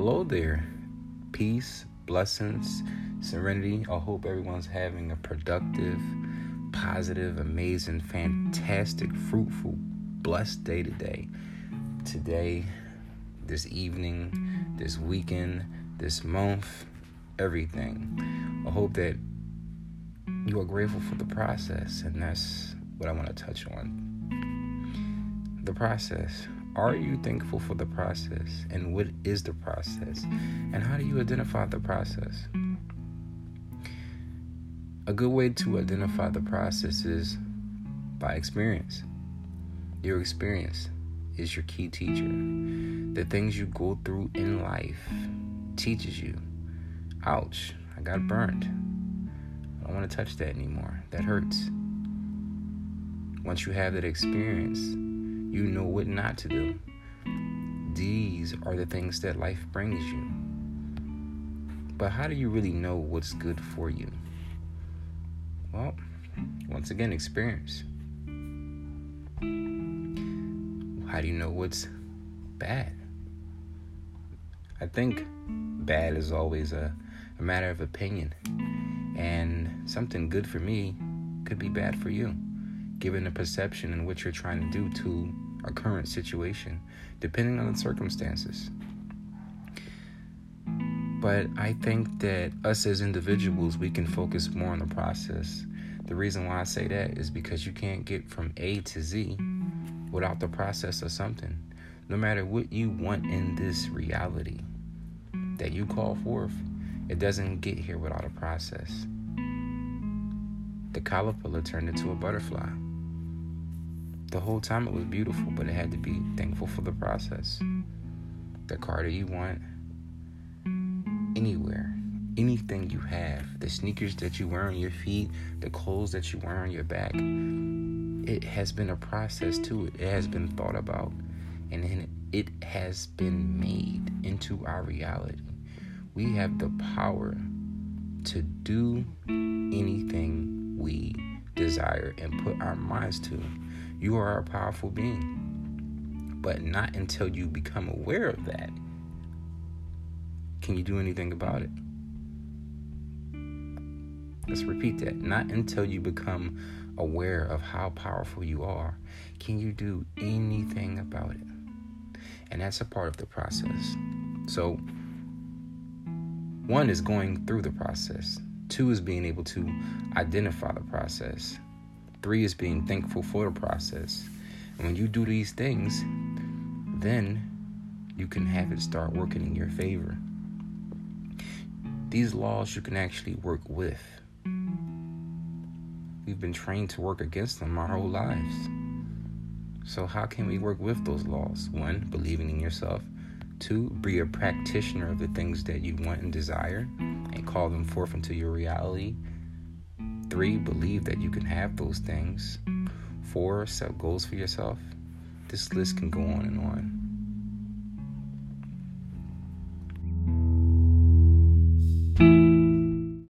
hello there. Peace, blessings, serenity. I hope everyone's having a productive, positive, amazing, fantastic, fruitful, blessed day today. Today, this evening, this weekend, this month, everything. I hope that you are grateful for the process, and that's what I want to touch on. The process. Are you thankful for the process? And what is the process? And how do you identify the process? A good way to identify the process is by experience. Your experience is your key teacher. The things you go through in life teaches you. Ouch, I got burned. I don't want to touch that anymore. That hurts. Once you have that experience, you know what not to do. These are the things that life brings you. But how do you really know what's good for you? Well, once again, experience. How do you know what's bad? I think bad is always a matter of opinion. And something good for me could be bad for you, given the perception and what you're trying to do to a current situation, depending on the circumstances. But I think that us as individuals, we can focus more on the process. The reason why I say that is because you can't get from A to Z without the process of something. No matter what you want in this reality that you call forth, it doesn't get here without a process. The caterpillar turned into a butterfly. The whole time it was beautiful, but it had to be thankful for the process. The car that you want, anywhere, anything you have, the sneakers that you wear on your feet, the clothes that you wear on your back, it has been a process to it. It has been thought about, and then it has been made into our reality. We have the power to do anything we desire and put our minds to. You are a powerful being, but not until you become aware of that can you do anything about it. Let's repeat that. Not until you become aware of how powerful you are can you do anything about it. And that's a part of the process. So, one is going through the process. Two is being able to identify the process. Three is being thankful for the process. And when you do these things, then you can have it start working in your favor. These laws you can actually work with. We've been trained to work against them our whole lives. So how can we work with those laws? One, believing in yourself. Two, be a practitioner of the things that you want and desire and call them forth into your reality. Three, believe that you can have those things. Four, set goals for yourself. This list can go on and on.